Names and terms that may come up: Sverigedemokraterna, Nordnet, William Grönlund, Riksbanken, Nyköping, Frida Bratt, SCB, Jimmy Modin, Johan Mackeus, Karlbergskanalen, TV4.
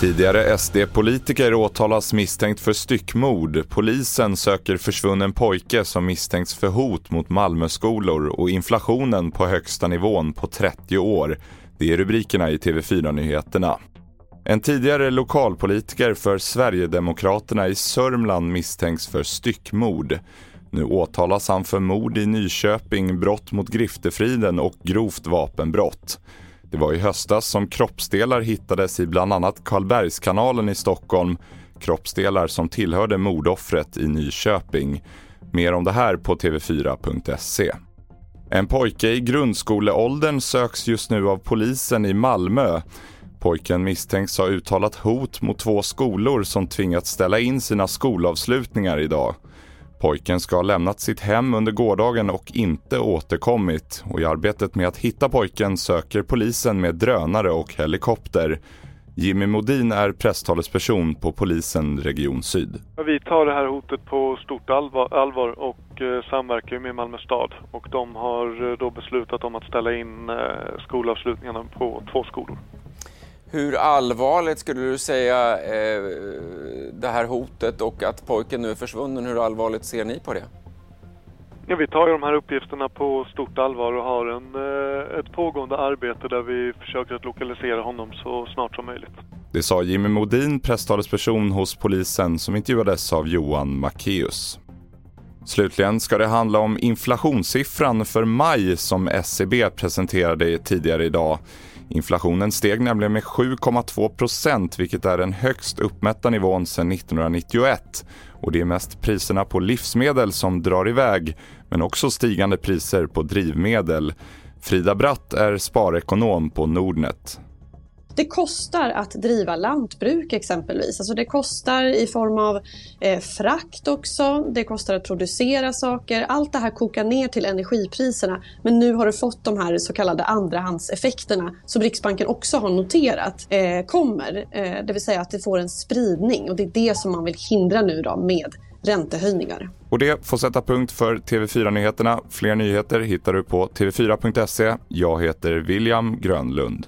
Tidigare SD-politiker åtalas misstänkt för styckmord. Polisen söker försvunnen pojke som misstänks för hot mot Malmöskolor och inflationen på högsta nivån på 30 år. Det är rubrikerna i TV4-nyheterna. En tidigare lokalpolitiker för Sverigedemokraterna i Sörmland misstänks för styckmord. Nu åtalas han för mord i Nyköping, brott mot griftefriden och grovt vapenbrott. Det var i höstas som kroppsdelar hittades i bland annat Karlbergskanalen i Stockholm. Kroppsdelar som tillhörde mordoffret i Nyköping. Mer om det här på tv4.se. En pojke i grundskoleåldern söks just nu av polisen i Malmö. Pojken misstänks ha uttalat hot mot 2 skolor som tvingats ställa in sina skolavslutningar idag. Pojken ska ha lämnat sitt hem under gårdagen och inte återkommit. Och i arbetet med att hitta pojken söker polisen med drönare och helikopter. Jimmy Modin är presstalesperson på polisen Region Syd. Vi tar det här hotet på stort allvar och samverkar med Malmö stad. Och de har då beslutat om att ställa in skolavslutningarna på 2 skolor. Hur allvarligt skulle du säga det här hotet och att pojken nu är försvunnen? Hur allvarligt ser ni på det? Ja, vi tar ju de här uppgifterna på stort allvar och har ett pågående arbete där vi försöker att lokalisera honom så snart som möjligt. Det sa Jimmy Modin, presstalesperson hos polisen, som intervjuades av Johan Mackeus. Slutligen ska det handla om inflationssiffran för maj som SCB presenterade tidigare idag. Inflationen steg nämligen med 7,2%, vilket är den högst uppmätta nivån sedan 1991. Och det är mest priserna på livsmedel som drar iväg, men också stigande priser på drivmedel. Frida Bratt är sparekonom på Nordnet. Det kostar att driva lantbruk exempelvis. Alltså det kostar i form av frakt också. Det kostar att producera saker. Allt det här kokar ner till energipriserna. Men nu har du fått de här så kallade andrahandseffekterna som Riksbanken också har noterat kommer. Det vill säga att det får en spridning. Och det är det som man vill hindra nu då med räntehöjningar. Och det får sätta punkt för TV4-nyheterna. Fler nyheter hittar du på tv4.se. Jag heter William Grönlund.